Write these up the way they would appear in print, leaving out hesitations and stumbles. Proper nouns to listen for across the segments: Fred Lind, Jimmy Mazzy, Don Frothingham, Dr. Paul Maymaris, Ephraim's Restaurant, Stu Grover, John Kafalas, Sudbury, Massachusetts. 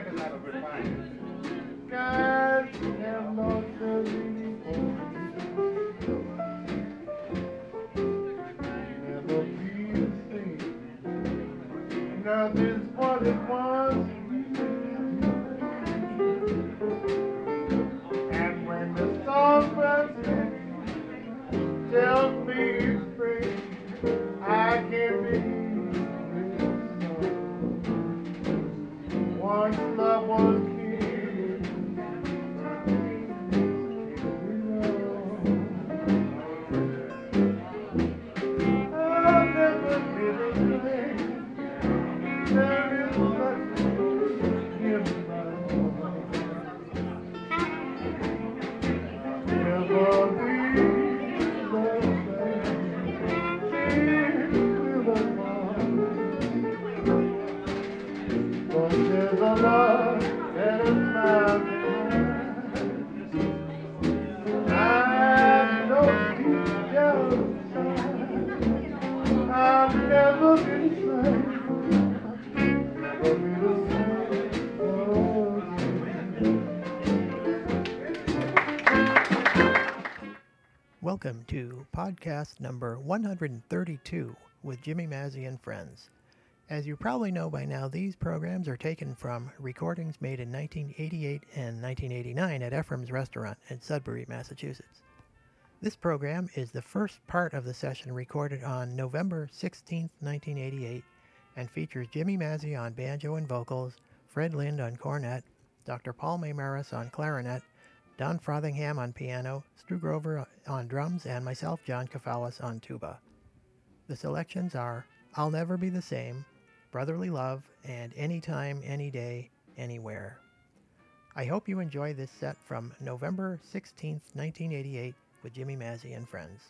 we can have a good time. God have no crazy and a peace thing. Nothing's what it was. And when the songbird sings, tell me it's free. I can't be. Once love was killed, I'll never get away. There is nothing in my heart. Never be the same. There's a love that is mine. I know you jealous. I've never been sane. Welcome to podcast number 132 with Jimmy Mazzy and Friends. As you probably know by now, these programs are taken from recordings made in 1988 and 1989 at Ephraim's Restaurant in Sudbury, Massachusetts. This program is the first part of the session recorded on November 16, 1988, and features Jimmy Mazzy on banjo and vocals, Fred Lind on cornet, Dr. Paul Maymaris on clarinet, Don Frothingham on piano, Stu Grover on drums, and myself, John Kafalas, on tuba. The selections are I'll Never Be the Same, Brotherly Love, and Anytime, Any Day, Anywhere. I hope you enjoy this set from November 16th, 1988 with Jimmy Mazzy and Friends.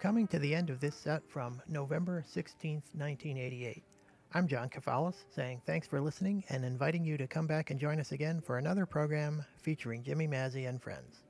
Coming to the end of this set from November 16th, 1988. I'm John Kafalas, saying thanks for listening and inviting you to come back and join us again for another program featuring Jimmy Mazzy and friends.